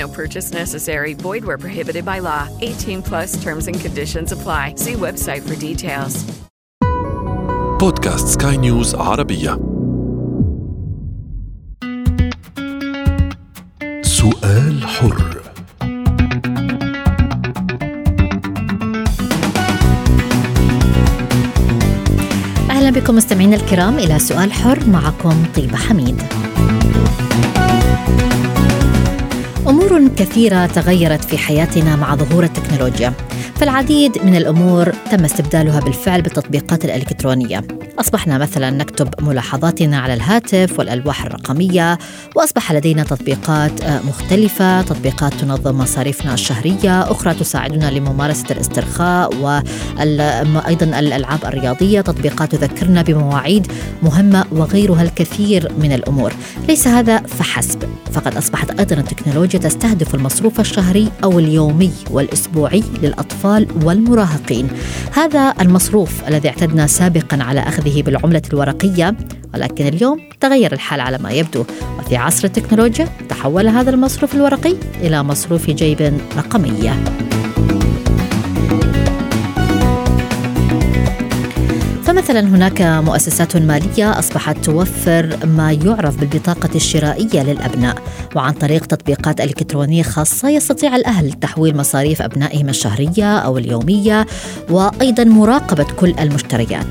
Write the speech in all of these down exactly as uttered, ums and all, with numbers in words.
No purchase necessary. Void where prohibited by law. eighteen plus terms and conditions apply. See website for details. بودكاست سكاي نيوز عربية. سؤال حر. أهلا بكم مستمعينا الكرام إلى سؤال حر، معكم طيبة حميد. أمور كثيرة تغيرت في حياتنا مع ظهور التكنولوجيا، فالعديد من الأمور تم استبدالها بالفعل بالتطبيقات الإلكترونية. أصبحنا مثلا نكتب ملاحظاتنا على الهاتف والألواح الرقمية، وأصبح لدينا تطبيقات مختلفة، تطبيقات تنظم مصاريفنا الشهرية، أخرى تساعدنا لممارسة الاسترخاء وأيضا الألعاب الرياضية، تطبيقات تذكرنا بمواعيد مهمة وغيرها الكثير من الأمور. ليس هذا فحسب، فقد أصبحت أيضا التكنولوجيا تستهدف المصروف الشهري أو اليومي والأسبوعي للأطفال والمراهقين. هذا المصروف الذي اعتدنا سابقا على أخذ بالعملة الورقية، ولكن اليوم تغير الحال على ما يبدو، وفي عصر التكنولوجيا تحول هذا المصروف الورقي إلى مصروف جيب رقمية. فمثلا هناك مؤسسات مالية أصبحت توفر ما يعرف بالبطاقة الشرائية للأبناء، وعن طريق تطبيقات إلكترونية خاصة يستطيع الأهل تحويل مصاريف أبنائهم الشهرية أو اليومية، وأيضا مراقبة كل المشتريات.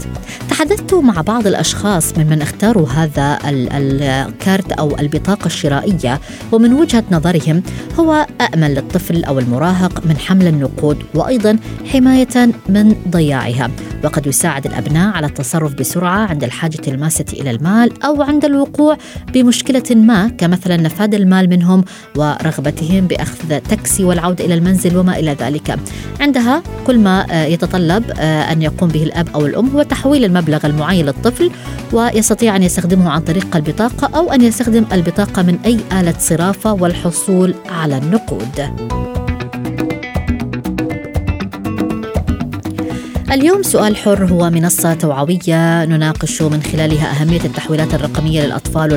تحدثت مع بعض الأشخاص ممن اختاروا هذا الكارت أو البطاقة الشرائية، ومن وجهة نظرهم هو أأمن للطفل أو المراهق من حمل النقود، وأيضا حماية من ضياعها، وقد يساعد الأبناء على التصرف بسرعة عند الحاجة الماسة إلى المال، أو عند الوقوع بمشكلة ما، كمثلا نفاد المال منهم ورغبتهم بأخذ تاكسي والعودة إلى المنزل وما إلى ذلك. عندها كل ما يتطلب أن يقوم به الأب أو الأم هو تحويل المبلغ المعين للطفل، ويستطيع أن يستخدمه عن طريق البطاقة، أو أن يستخدم البطاقة من أي آلة صرافة والحصول على النقود. اليوم سؤال حر هو منصة توعوية نناقش من خلالها أهمية التحويلات الرقمية للأطفال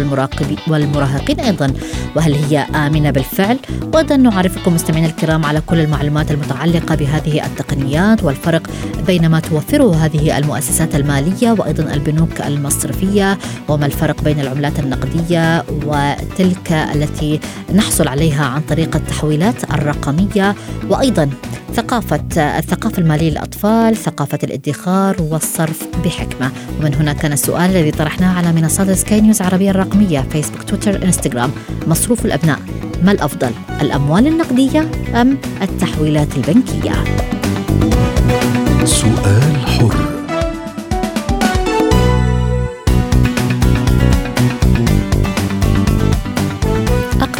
والمراهقين أيضا، وهل هي آمنة بالفعل؟ وأيضا نعرفكم مستمعينا الكرام على كل المعلومات المتعلقة بهذه التقنيات، والفرق بين ما توفره هذه المؤسسات المالية وأيضا البنوك المصرفية، وما الفرق بين العملات النقدية وتلك التي نحصل عليها عن طريق التحويلات الرقمية، وأيضا ثقافة الثقافة المالية للأطفال، ثقافة الادخار والصرف بحكمة. ومن هنا كان السؤال الذي طرحناه على منصات سكاي نيوز عربية الرقمية، فيسبوك، تويتر، إنستغرام. مصروف الأبناء، ما الأفضل، الأموال النقدية أم التحويلات البنكية؟ سؤال حر.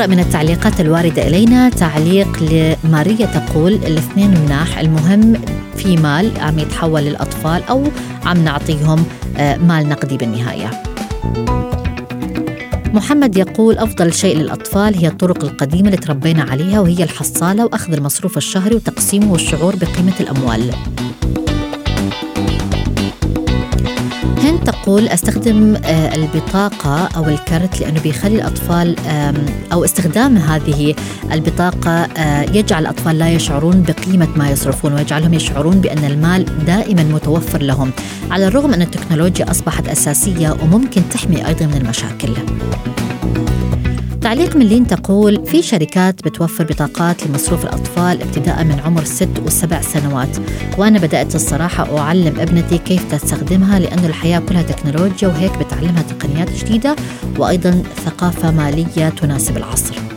من التعليقات الواردة إلينا تعليق لماريا تقول: الاثنين مناح، المهم في مال عم يتحول للأطفال أو عم نعطيهم مال نقدي بالنهاية. محمد يقول: أفضل شيء للأطفال هي الطرق القديمة اللي تربينا عليها، وهي الحصالة وأخذ المصروف الشهري وتقسيمه والشعور بقيمة الأموال. هند تقول: استخدم البطاقة أو الكارت لأنه بيخلي الأطفال، أو استخدام هذه البطاقة يجعل الأطفال لا يشعرون بقيمة ما يصرفون، ويجعلهم يشعرون بأن المال دائما متوفر لهم، على الرغم أن التكنولوجيا أصبحت أساسية وممكن تحمي أيضا من المشاكل. تعليق من لين تقول: في شركات بتوفر بطاقات لمصروف الأطفال ابتداء من عمر الست والسبع سنوات، وأنا بدأت الصراحة أعلم ابنتي كيف تستخدمها، لأن الحياة كلها تكنولوجيا وهيك بتعلمها تقنيات جديدة وأيضا ثقافة مالية تناسب العصر.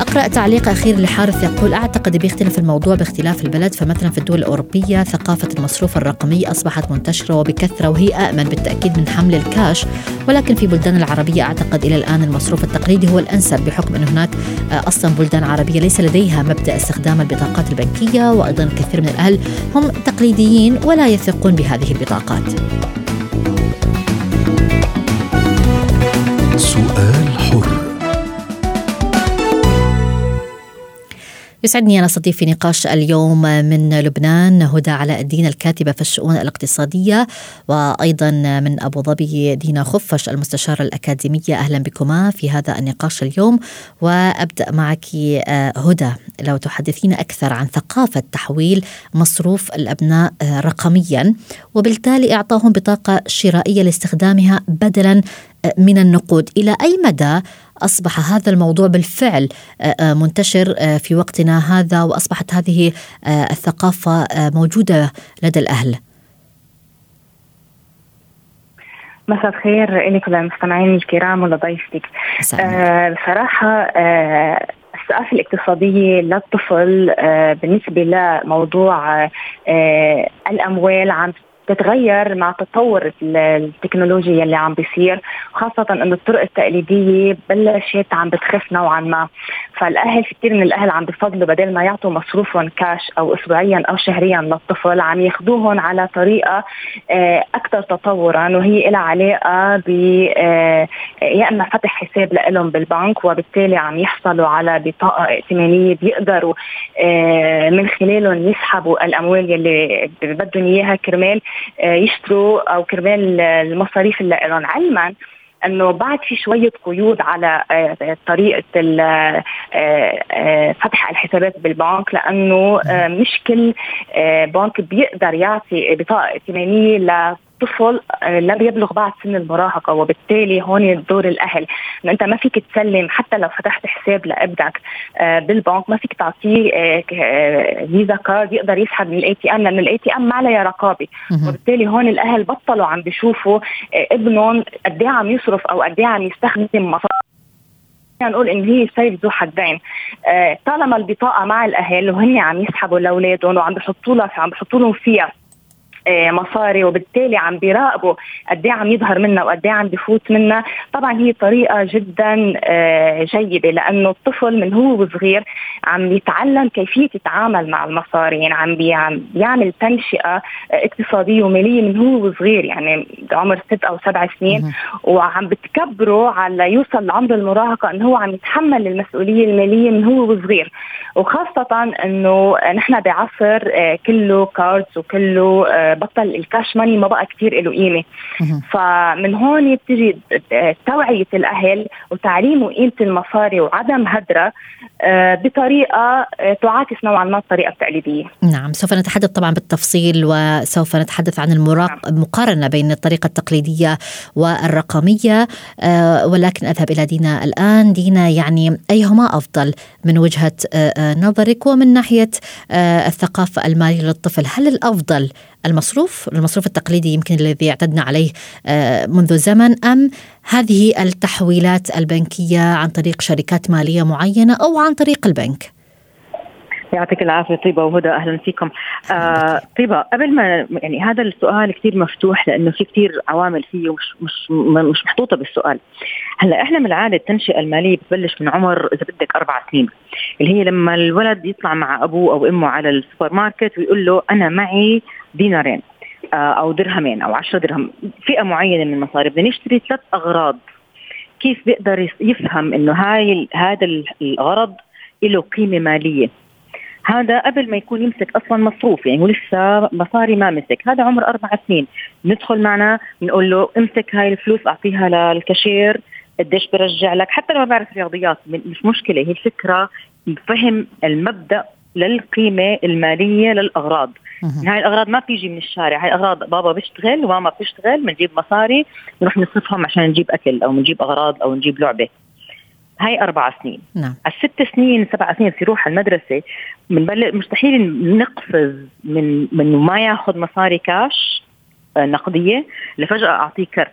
أقرأ تعليق أخير لحارث يقول: أعتقد بيختلف الموضوع باختلاف البلد، فمثلا في الدول الأوروبية ثقافة المصروف الرقمي أصبحت منتشرة وبكثرة، وهي أأمن بالتأكيد من حمل الكاش، ولكن في بلدان العربية أعتقد إلى الآن المصروف التقليدي هو الأنسب، بحكم أن هناك أصلا بلدان عربية ليس لديها مبدأ استخدام البطاقات البنكية، وأيضا الكثير من الأهل هم تقليديين ولا يثقون بهذه البطاقات. سؤال حر. يسعدني أن أستضيف في نقاش اليوم من لبنان هدى علاء الدين الكاتبة في الشؤون الاقتصادية، وأيضا من أبو ظبي دينا خفش المستشارة الأكاديمية. أهلا بكما في هذا النقاش اليوم، وأبدأ معك هدى لو تحدثينا أكثر عن ثقافة تحويل مصروف الأبناء رقميا، وبالتالي إعطاهم بطاقة شرائية لاستخدامها بدلا من النقود، إلى أي مدى أصبح هذا الموضوع بالفعل منتشر في وقتنا هذا، وأصبحت هذه الثقافة موجودة لدى الأهل؟ مساء الخير إليك وللمستمعين الكرام ولضيفتك. آه بصراحة آه الثقافة الاقتصادية للطفل آه بالنسبة لموضوع آه الأموال عم تتغير مع تطور التكنولوجيا اللي عم بيصير، خاصة أن الطرق التقليدية بلشت عم بتخف نوعا ما، فالأهل كتير من الأهل عم بفضلوا بدل ما يعطوا مصروفهم كاش أو أسبوعيا أو شهريا للطفل، عم ياخدوهم على طريقة أكثر تطورا، وهي إلها علاقة ب يا إما فتح حساب لهم بالبنك، وبالتالي عم يحصلوا على بطاقة ائتمانية بيقدروا من خلالهم يسحبوا الأموال اللي بدهم إياها كرمال يشتروا أو كرمال المصاريف اللي لهم، علما أنه بعد في شوية قيود على طريقة فتح الحسابات بالبنك، لأنه مش كل بنك بيقدر يعطي بطاقة ائتمانية ل طفل لم يبلغ بعد سن المراهقة، وبالتالي هون دور الأهل إن أنت ما فيك تسلم حتى لو فتحت حساب لابنك بالبنك، ما فيك تعطيه فيزا كارد يقدر يسحب من الاي تي ام، لأن الاي تي ام ما عليه رقابة، وبالتالي هون الأهل بطلوا عم بيشوفوا ابنهم قد ايه عم يصرف أو قد ايه عم يستخدم مصاري، نقول إن هي سيف ذو حدين. آه طالما البطاقة مع الأهل وهن عم يسحبوا لأولادهم وعم بيحطوا لها عم بيحطوا لهم فيها مصاري، وبالتالي عم بيراقبوا قد ايه عم يظهر منها وقد ايه عم بيفوت منها، طبعا هي طريقه جدا جيده، لانه الطفل من هو صغير عم يتعلم كيفيه يتعامل مع المصاري، يعني عم بيعمل تنشئه اقتصاديه وماليه من هو صغير، يعني عمر ست او سبع سنين، وعم بتكبره على يوصل لعمر المراهقه انه هو عم يتحمل المسؤوليه الماليه من هو صغير، وخاصه انه نحن بعصر كله كاردز وكله بطل الكاش ماني، ما بقى كتير له قيمة. فمن هون بتجي توعية الأهل وتعليم قيمة المصاري وعدم هدرة بطريقة تعاكس نوعا ما الطريقة التقليدية. نعم، سوف نتحدث طبعا بالتفصيل، وسوف نتحدث عن المقارنة بين الطريقة التقليدية والرقمية، ولكن أذهب إلى دينا الآن. دينا، يعني أيهما أفضل من وجهة نظرك ومن ناحية الثقافة المالية للطفل؟ هل الأفضل المصروف المصروف التقليدي يمكن الذي اعتدنا عليه منذ زمن، أم هذه التحويلات البنكية عن طريق شركات مالية معينة أو عن طريق البنك؟ يعطيك العافية طيبة وهدى، أهلا فيكم. آه طيبة، قبل ما يعني هذا السؤال كتير مفتوح لأنه في كتير عوامل فيه ومش مش مش محطوطة بالسؤال. هلا إحنا من العادة التنشئة المالية بتبلش من عمر إذا بدك أربع سنين، اللي هي لما الولد يطلع مع أبوه أو أمه على السوبر ماركت ويقول له أنا معي دينارين آه أو درهمين أو عشرة درهم، فئة معينة من المصاري بدنا نشتري ثلاث أغراض. كيف بيقدر يفهم إنه هاي هذا الغرض له قيمة مالية؟ هذا قبل ما يكون يمسك أصلاً مصروف، يعني ولسه مصاري ما مسك. هذا عمر أربع سنين، ندخل معنا نقول له امسك هاي الفلوس أعطيها للكاشير، قديش برجع لك، حتى لو ما بعرف رياضيات مش مشكلة. هي الفكرة فهم المبدأ للقيمة المالية للأغراض. هاي الأغراض ما بيجي من الشارع، هاي الأغراض بابا بيشتغل وماما بتشتغل، بنجيب مصاري نروح نصرفهم عشان نجيب أكل أو نجيب أغراض أو نجيب لعبة. هاي أربع سنين. نعم. الست سنين سبع سنين في روح المدرسة منبلغ مستحيل نقفز من من ما ياخد مصاري كاش نقدية لفجأة أعطيه كرت.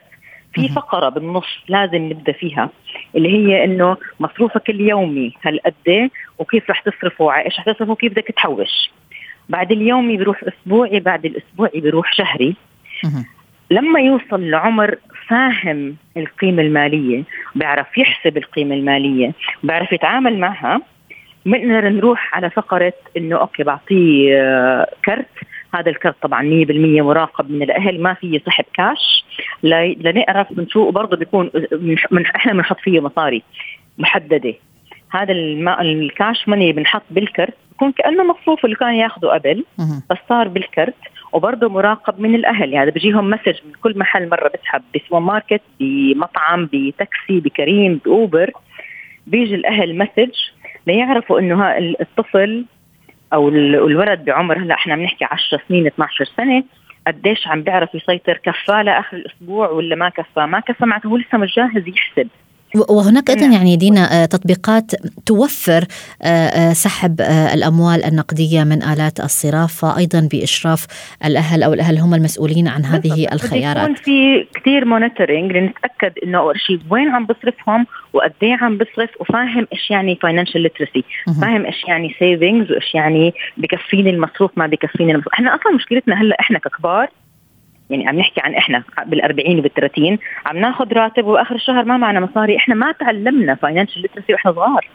في فقرة بالنص لازم نبدأ فيها اللي هي إنه مصروفك اليومي هالقد وكيف رح تصرفه وعايش رح تصرفه وكيف بدك تحوش. بعد اليومي بروح أسبوعي، بعد الأسبوعي بروح شهري. لما يوصل لعمر فاهم القيمة المالية، بيعرف يحسب القيمة المالية، بيعرف يتعامل معها، بنقدر نروح على فقرة إنه أوكي بعطيه كرت. هذا الكرت طبعا مية بالمية مراقب من الأهل، ما فيه سحب كاش، لنقرف من شو برضه بيكون من إحنا بنحط فيه مصاري محددة. هذا الكاش ماني بنحط بالكرت بيكون كأنه مصروف اللي كان ياخده قبل بس صار بالكرت، وبرضه مراقب من الأهل. يعني بيجيهم مسج من كل محل، مرة بسحب بسوبر ماركت، بمطعم، بتاكسي، بكريم، بأوبر، بيجي الأهل مسج ليعرفوا إنه ها الطفل أو الولد بعمر هلا إحنا بنحكي عشر سنين اثنا عشر سنة قديش عم بيعرف يسيطر، كفاه لآخر الأسبوع ولا ما كفاه ما كفاه معناته هو لسه مش جاهز يحسب. وهناك أيضا يعني دينا تطبيقات توفر سحب الأموال النقدية من آلات الصرافة أيضا بإشراف الأهل أو الأهل هم المسؤولين عن هذه الخيارات. يكون في كتير مونيتورينج لنتأكد إنه أول شيء وين عم بصرفهم وقديه عم بصرف، وفاهم إيش يعني financial literacy، فاهم إيش يعني savings وإيش يعني بكفيني المصروف ما بكفيني المصروف. إحنا أصلا مشكلتنا هلا إحنا ككبار، يعني عم نحكي عن إحنا بالأربعين وبالثلاثين عم ناخد راتب وآخر الشهر ما معنا مصاري. إحنا ما تعلمنا فاينانشل ليترسي وإحنا صغار.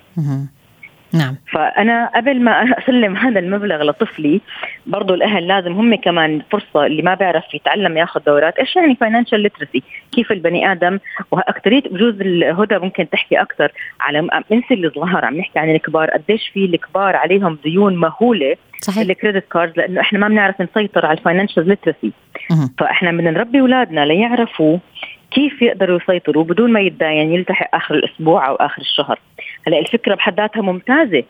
نعم. فأنا قبل ما أسلم هذا المبلغ لطفلي برضو الأهل لازم هم كمان فرصة، اللي ما بيعرف يتعلم ياخد دورات إيش يعني فاينانشل ليترسي، كيف البني آدم. وأكترية بجوز الهدى ممكن تحكي أكتر على منسي اللي ظهر، عم نحكي عن الكبار قديش في الكبار عليهم ديون مهولة. صحيح. الكريدت كاردز، لأنه إحنا ما بنعرف نسيطر على الفاينانشال ليترسي. فإحنا بدنا نربي أولادنا ليعرفوا كيف يقدروا يسيطروا بدون ما يتداين يلتحق آخر الأسبوع أو آخر الشهر. هلا الفكرة بحد ذاتها ممتازة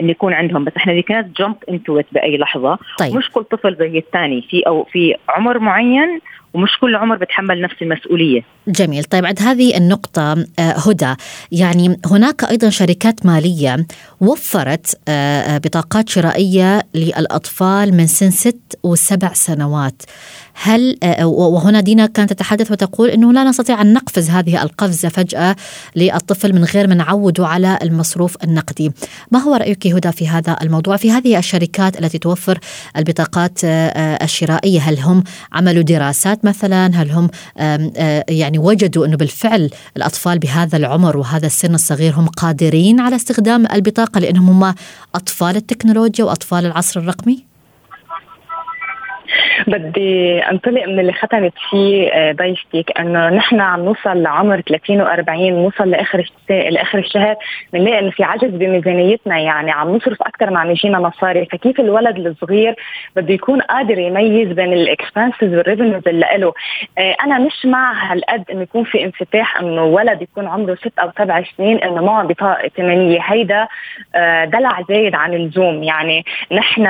إن يكون عندهم، بس إحنا دي كانت جمب إنتو إت بأي لحظة. طيب. مش كل طفل زي الثاني في أو في عمر معين، ومش كل عمر بتحمل نفس المسؤولية. جميل. طيب عند هذه النقطة هدى، يعني هناك أيضا شركات مالية وفرت بطاقات شرائية للأطفال من سن ست وسبع سنوات. هل وهنا دينا كانت تتحدث وتقول إنه لا نستطيع أن نقفز هذه القفزة فجأة للطفل من غير ما نعوده على المصروف النقدي. ما هو رأيك هدى في هذا الموضوع، في هذه الشركات التي توفر البطاقات الشرائية؟ هل هم عملوا دراسات مثلا؟ هل هم يعني وجدوا أنه بالفعل الأطفال بهذا العمر وهذا السن الصغير هم قادرين على استخدام البطاقة لأنهم هم أطفال التكنولوجيا وأطفال العصر الرقمي؟ بدي أنطلق من اللي ختمت فيه ضيفتك، أنه نحن عم نوصل لعمر ثلاثين وأربعين، نوصل لآخر لآخر الشهر بنلاقي إنه في عجز بميزانيتنا، يعني عم نصرف أكتر ما عم يجينا مصاري. فكيف الولد الصغير بده يكون قادر يميز بين الإكسبنسز والريفينوز اللي له؟ أنا مش مع هالقد إنه يكون في انفتاح إنه ولد يكون عمره ست أو سبع سنين إنه معه بطاقة ائتمانية، هيدا دلع زايد عن اللزوم. يعني نحن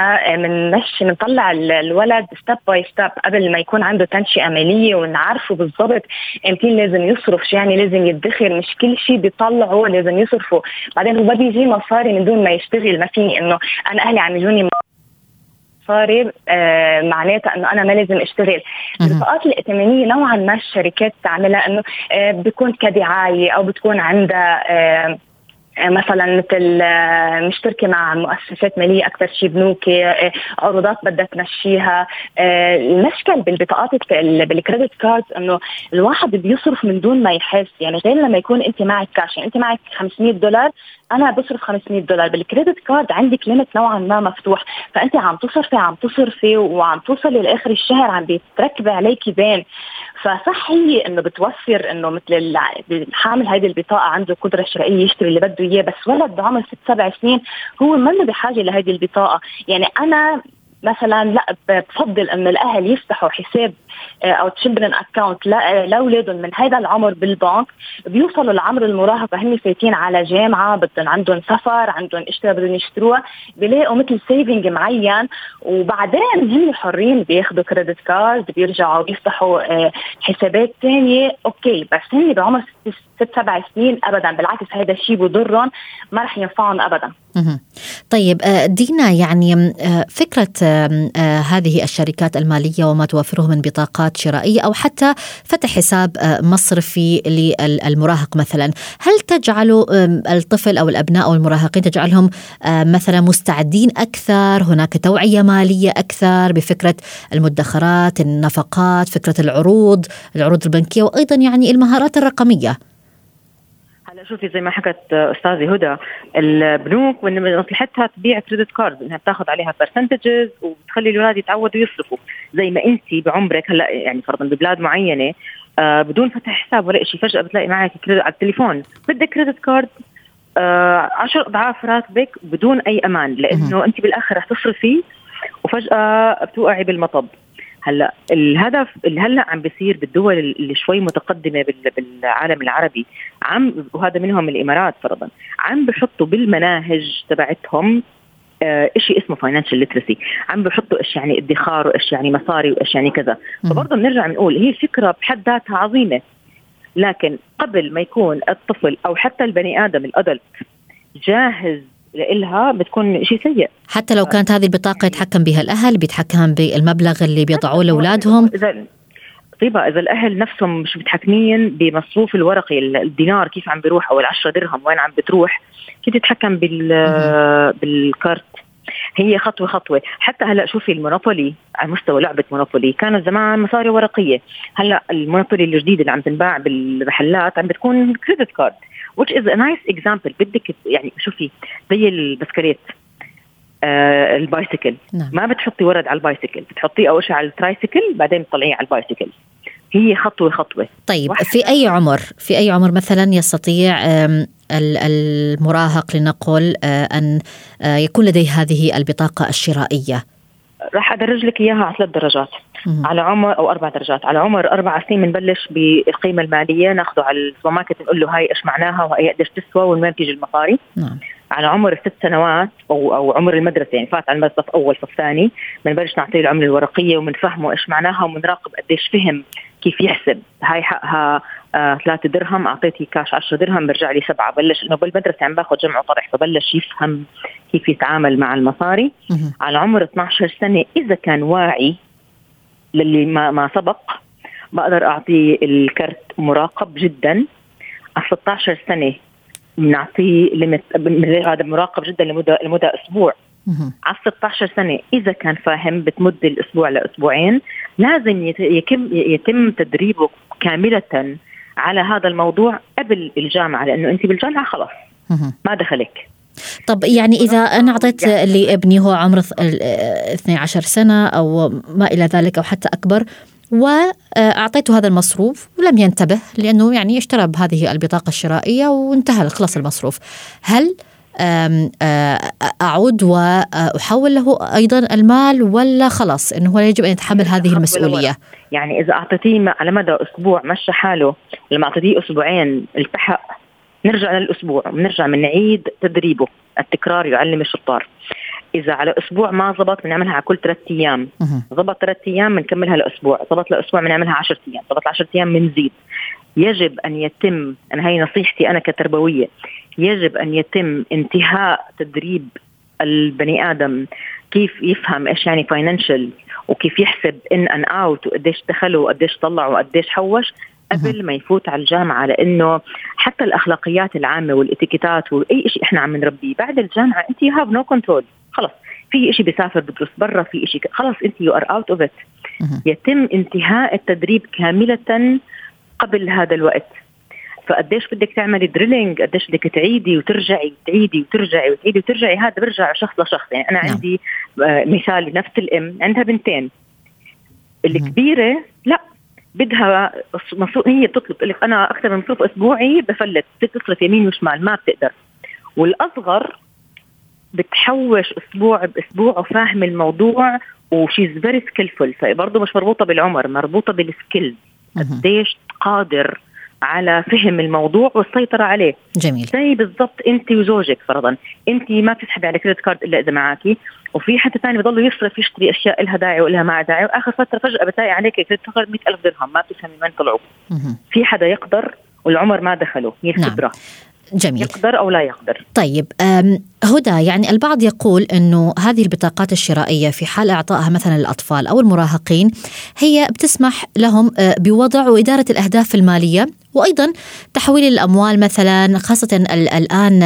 منش نطلع الولد step by step قبل ما يكون عنده تنشئة مالية ونعرفه بالضبط امتى لازم يصرف، يعني لازم يدخر، مش كل شيء بيطلعه لازم يصرفه. بعدين هو بده يجي مصاري من دون ما يشتغل. ما فيني انه انا اهلي عم يجوني مصاري آه معناتها انه انا ما لازم اشتغل. البطاقات الائتمانية نوعا ما الشركات تعملها انه آه بتكون كدعاية او بتكون عندها آه مثلا مثل مشتركة مع مؤسسات مالية أكثر شيء بنوكي، عروضات بدها تمشيها. المشكل بالبطاقات بالكريدت كارد أنه الواحد بيصرف من دون ما يحس، يعني غير لما يكون أنت معك كاش. يعني أنت معك خمسمية دولار، أنا بصرف خمسمية دولار. بالكريدت كارد عندك ليميت نوعا ما مفتوح، فأنت عم تصرفي عم تصرفي وعم توصلي لآخر الشهر عم بيتركب عليك بان. فصحي أنه بتوفر أنه مثل الحامل هذه البطاقة عنده قدرة شرائية يشتري اللي بده إياه، بس ولد بعمر ست سبع سنين هو منه بحاجة لهذه البطاقة. يعني أنا مثلا لا بفضل أن الأهل يفتحوا حساب أو children account لأولادهم من هذا العمر بالبنك. بيوصلوا لعمر المراهقة هم فايتين على جامعة، بدهم عندهم سفر، عندهم اشترا بدهم يشتروها، بيلاقوا مثل سيفنج معين، وبعدين هم حرين بياخدوا كريدت كارد، بيرجعوا بيفتحوا حسابات تانية. أوكي، بس هم بعمر ست ست سبع سنين أبدا، بالعكس هذا الشيء بضرهم، ما رح ينفعهم أبدا. طيب دينا، يعني فكرة هذه الشركات المالية وما توفره من بطاقات شرائية أو حتى فتح حساب مصرفي للمراهق مثلا، هل تجعل الطفل أو الأبناء أو المراهقين تجعلهم مثلا مستعدين أكثر، هناك توعية مالية أكثر بفكرة المدخرات، النفقات، فكرة العروض العروض البنكية، وأيضا يعني المهارات الرقمية؟ شوفي زي ما حكت أستاذي هدى، البنوك وإن مصلحتها تبيع كريدت كارد، إنها بتاخد عليها برسنتجز وبتخلي الولاد يتعودوا يصرفوا. زي ما أنتي بعمرك هلأ، يعني فرضاً ببلاد معينة آه بدون فتح حساب ولا إشي، فجأة بتلاقي معك على التليفون بدك كريدت كارد آه عشر أضعاف راتبك بدون أي أمان، لأنه أنتي بالآخر رح تصرفي وفجأة بتوقعي بالمطب. هلا الهدف اللي هلا عم بيصير بالدول اللي شوي متقدمه بالعالم العربي، عم وهذا منهم الامارات فرضا، عم بحطوا بالمناهج تبعتهم آه إشي اسمه فاينانشال ليترسي، عم بحطوا إيش يعني ادخار وإيش يعني مصاري وإيش يعني كذا. فبرضه بنرجع بنقول هي فكره بحد ذاتها عظيمه، لكن قبل ما يكون الطفل او حتى البني ادم الادلت جاهز لإلها بتكون شيء سيء. حتى لو كانت هذه البطاقة يتحكم بها الأهل، بيتحكم بالمبلغ اللي بيضعوه لأولادهم. طيبة إذا الأهل نفسهم مش متحكمين بمصروف الورقي، الدينار كيف عم بيروح أو العشرة درهم وين عم بتروح، كيف تتحكم بالكارت؟ هي خطوة خطوة. حتى هلأ شوفي المونوبولي، على مستوى لعبة مونوبولي كانت زمان مصاري ورقية، هلأ المونوبولي الجديد اللي عم تنباع بالمحلات عم بتكون كريدت كارد، which is a nice example. بدك يعني شوفي زي البسكليت آه البايسيكل، نعم. ما بتحطي ورد على البايسيكل، بتحطيه أول شيء على الترايسيكل بعدين بتطلعيه على البايسيكل. هي خطوة خطوة. طيب في أي عمر في أي عمر مثلا يستطيع المراهق لنقول أن يكون لديه هذه البطاقة الشرائية؟ راح أدرج لك إياها على ثلاث درجات، مم. على عمر أو أربع درجات. على عمر أربع سنين بنبلش بالقيمة المالية، ناخده على السوبرماركت نقول له هاي إيش معناها وهي قديش تسوى ومن وين بتيجي المصاري. نعم. على عمر الست سنوات أو أو عمر المدرسة، يعني فات على المدرسة أول صف ثاني، بنبلش نعطيه العملة الورقية ومنفهمه إيش معناها ومنراقب قديش فهم كيف يحسب. هاي حقها آه ثلاثة درهم، أعطيتي كاش عشرة درهم برجع لي سبعة، بلش إنه بالمدرسة عم باخد جمع وطرح، فبلش يفهم كيف يتعامل مع المصاري. مه. على عمر اثنا عشر سنة إذا كان واعي للي ما ما سبق، بقدر أعطيه الكرت مراقب جدا. على ستة عشر سنة بنعطيه لمت هذا مراقب جدا لمدة لمدة أسبوع. على ستة عشر سنة إذا كان فاهم بتمد الأسبوع لأسبوعين. لازم يتم يتم تدريبه كاملة على هذا الموضوع قبل الجامعة، لأنه أنت بالجامعة خلاص ما دخلك. طب يعني إذا أنا أعطيت لابني هو عمره اثنا عشر سنة أو ما إلى ذلك أو حتى أكبر، وأعطيته هذا المصروف ولم ينتبه لأنه يعني اشترى بهذه البطاقة الشرائية وانتهى خلاص المصروف، هل أعود وأحول له أيضا المال ولا خلاص إنه هو يجب أن يتحمل هذه المسؤولية؟ يعني إذا أعطيتيه على مدى أسبوع مشى حاله، لما أعطيتيه أسبوعين التحق، نرجع للأسبوع ونرجع من نعيد تدريبه. التكرار يعلم الشطار. إذا على أسبوع ما ضبط بنعملها على كل ثلاثة أيام، ضبط ثلاثة أيام بنكملها لأسبوع، ضبط لأسبوع بنعملها عشرة أيام، ضبط عشرة أيام بنزيد. يجب أن يتم، أنا هاي نصيحتي أنا كتربوية، يجب أن يتم انتهاء تدريب البني آدم كيف يفهم إيش يعني فاينانشل وكيف يحسب إن أن أوت وقديش دخله وقديش طلع وقديش حوش قبل ما يفوت على الجامعة، لأنه حتى الأخلاقيات العامة والإتيكيتات وأي شيء إحنا عم نربيه بعد الجامعة أنت you have no control. خلاص في شيء بيسافر بدرس برا، في شيء خلاص أنت you are out of it. يتم انتهاء التدريب كاملة قبل هذا الوقت. فقديش بدك تعملي دريلينج، قديش بدك تعيدي وترجعي تعيدي وترجعي وتعيدي وترجعي، هذا برجع شخص لشخص. يعني أنا عندي مثال لنفس الأم عندها بنتين، الكبيرة لا بدها مصروف، هي بتطلب لك أنا أكثر من مصروف أسبوعي بفلت، بتصرف يمين وشمال ما بتقدر. والأصغر بتحوش أسبوع بأسبوع وفاهم الموضوع وشيز فيري سكيلفول. فبرضه مش مربوطة بالعمر، مربوطة بالسكيل، قديش قادر على فهم الموضوع والسيطرة عليه. جميل. زي بالضبط أنت وزوجك فرضا، أنت ما بتسحبي على كريدت كارد إلا إذا معاكي، وفي حد ثاني بضل يصرف يشتري أشياء إلها داعي وإلها ما داعي، وآخر فترة فجأة بتلاقي عليك كريدت كارد مئة ألف درهم ما بتفهمي من طلعوا. في حدا يقدر والعمر ما دخلوا، هي الخبرة. نعم. جميل. يقدر أو لا يقدر. طيب هدى، يعني البعض يقول أنه هذه البطاقات الشرائية في حال إعطائها مثلا الأطفال أو المراهقين هي بتسمح لهم بوضع وإدارة الأهداف المالية، وأيضا تحويل الأموال مثلا، خاصة الآن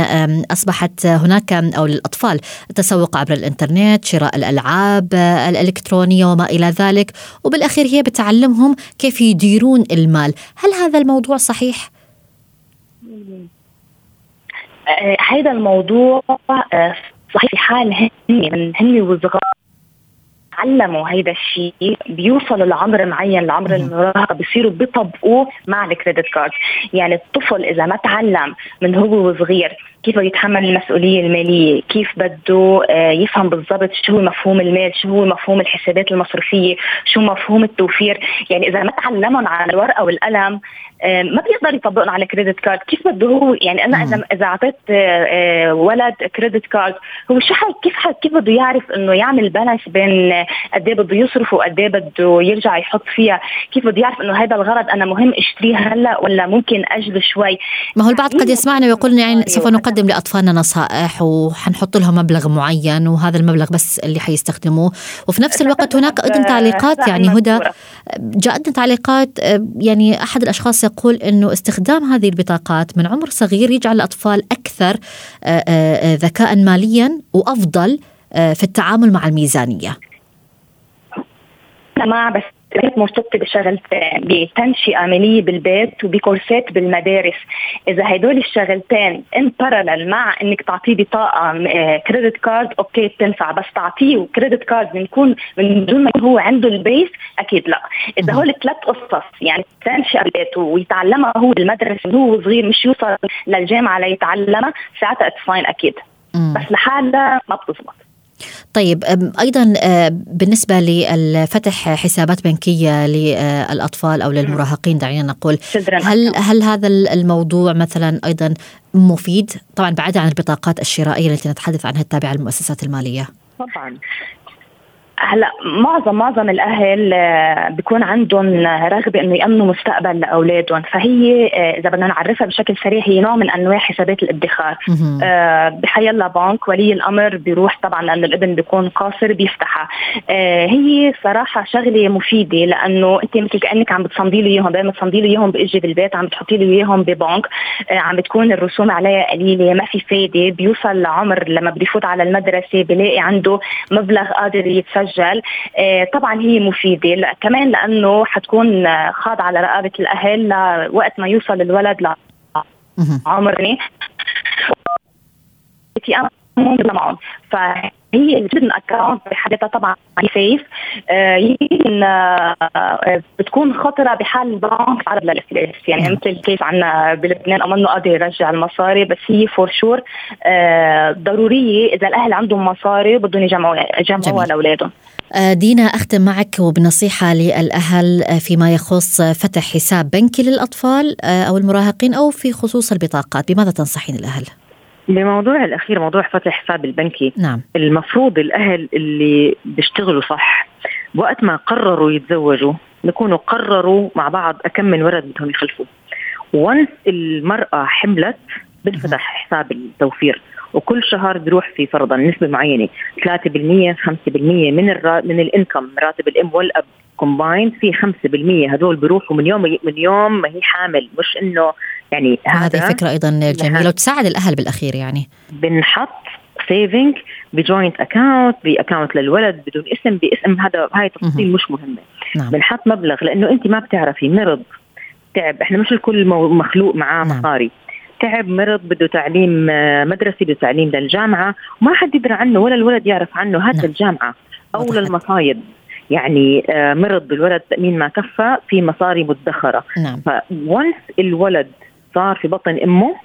أصبحت هناك أو للأطفال التسوق عبر الإنترنت، شراء الألعاب الإلكترونية وما إلى ذلك، وبالأخير هي بتعلمهم كيف يديرون المال. هل هذا الموضوع صحيح؟ هذا الموضوع صحيح في حال هني من هني والصغار علموا هيدا الشيء، بيوصلوا لعمر معين، لعمر المراهقة بيصيروا بيطبقوه مع الكريدت كارد. يعني الطفل إذا ما تعلم من هو وصغير كيف يتحمل المسؤولية المالية، كيف بده يفهم بالضبط شو مفهوم المال، شو مفهوم الحسابات المصرفية، شو مفهوم التوفير، يعني إذا ما تعلمهم على الورقة والقلم ما بيقدر يطبقهم على كريدت كارد. كيف بده هو، يعني أنا إذا إذا أعطيت ولد كريدت كارد هو شو حال كيف حال كيف بده يعرف إنه يعمل بالانس بين قد ايه بده يصرف وقد ايه بده يرجع يحط فيها، كيف بده يعرف إنه هذا الغرض أنا مهم اشتريه هلا ولا ممكن أجل شوي. ما هو البعض قد يسمعنا ويقول يعني سوف نقدم لأطفالنا نصائح وحنحط لهم مبلغ معين وهذا المبلغ بس اللي حيستخدموه، وفي نفس الوقت هناك أيضا تعليقات، يعني هدى جاءتنا تعليقات، يعني أحد الأشخاص يقول إنه استخدام هذه البطاقات من عمر صغير يجعل الأطفال أكثر ذكاء ماليا وأفضل في التعامل مع الميزانية. تمام، بس كانت مرتبطة بشغل بتنشئة مالية بالبيت وبكورسات بالمدارس. إذا هيدول الشغلتين إن بارالل مع إنك تعطيه بطاقة كريدت كارد أوكي تنفع، بس تعطيه كريدت كارد بنكون من دون ما هو عنده البيس أكيد لا. إذا هول ثلاث قصص يعني تنشئة بالبيت ويتعلمها هو بالمدرسة وهو صغير مش يوصل للجامعة ليتعلمها، ساعتها اتفاين أكيد، بس لحالها ما بتزبط. طيب أيضا بالنسبة لفتح حسابات بنكية للأطفال أو للمراهقين دعينا نقول، هل هل هذا الموضوع مثلا أيضا مفيد طبعا بعيد عن البطاقات الشرائية التي نتحدث عنها التابعة للمؤسسات المالية؟ طبعا هلا معظم معظم الاهل بيكون عندهم رغبه انه يامنوا مستقبل لاولادهم، فهي اذا بدنا نعرفها بشكل سريع هي نوع من انواع حسابات الادخار. أه بحيلا بنك ولي الامر بيروح طبعا لانه الابن بيكون قاصر بيفتحها. أه هي صراحه شغله مفيده لانه انت مثل كانك عم بتصندي له اياهم، بدل ما تصندي له اياهم باجي بالبيت عم بتحطي له اياهم ببنك. أه عم بتكون الرسوم عليها قليله، ما في فايده، بيوصل لعمر لما بيفوت على المدرسه بلاقي عنده مبلغ قادر يتسجل. طبعا هي مفيدة لأ كمان لأنه حتكون خاضعة على رقابة الأهل وقت ما يوصل الولد لعمرني فهي الجدن أكاونت بحاجتها طبعا سيف. يمكن بتكون خطرة بحال البنك عرض للإفلاس، يعني مثل كيف عنا بلبنان أمنه قادر يرجع المصاري، بس هي فور شور ضرورية إذا الأهل عندهم مصاري بدهم يجمعوا يجمعوا لأولادهم. دينا أختم معك وبنصيحة للأهل فيما يخص فتح حساب بنكي للأطفال أو المراهقين أو في خصوص البطاقات، بماذا تنصحين الأهل؟ لموضوع الأخير موضوع فتح حساب البنكي، نعم. المفروض الأهل اللي بيشتغلوا صح وقت ما قرروا يتزوجوا يكونوا قرروا مع بعض أكم من ولد بدهم يخلفوا. وانس المرأة حملت بنفتح حساب التوفير، وكل شهر بيروح في فرضا نسبة معينة ثلاثة بالمية خمسة بالمية من الرا... من الانكم راتب الام والاب كومباين، في خمسة بالمية هذول بيروحوا من يوم من يوم ما هي حامل، مش انه يعني هذه فكرة أيضا جميلة وتساعد الأهل بالأخير. يعني بنحط سيفينج بجوينت أكاونت بأكاونت للولد بدون اسم باسم، هذا هاي تفاصيل مش مهمة. نعم. بنحط مبلغ لأنه أنت ما بتعرفي مرض تعب، إحنا مش الكل مخلوق معاه مصاري. نعم. تعب مرض بده تعليم مدرسي بده تعليم للجامعة وما حد يدري عنه ولا الولد يعرف عنه، هذا نعم. الجامعة أو للمصايد، يعني مرض بالولد تأمين ما كفى في مصاري مدخرة. نعم. فونس الولد صار في بطن امه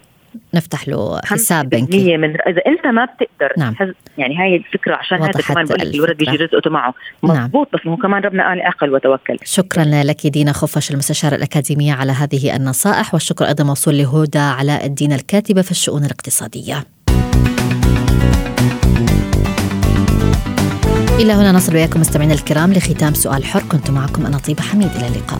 نفتح له حساب بنكي من اذا انت ما بتقدر. نعم. يعني هاي الفكره عشان هذا كمان بقول لك الولد يجي رزقه معه مضبوط. نعم. بس هو كمان ربنا قال اعقل وتوكل. شكرا لك دينا خفش المستشاره الاكاديميه على هذه النصائح، والشكر ايضا موصول لهدى علاء الدين الكاتبه في الشؤون الاقتصاديه. الى هنا نصل وياكم مستمعينا الكرام لختام سؤال حر، كنت معكم انا طيبه حميد، الى اللقاء.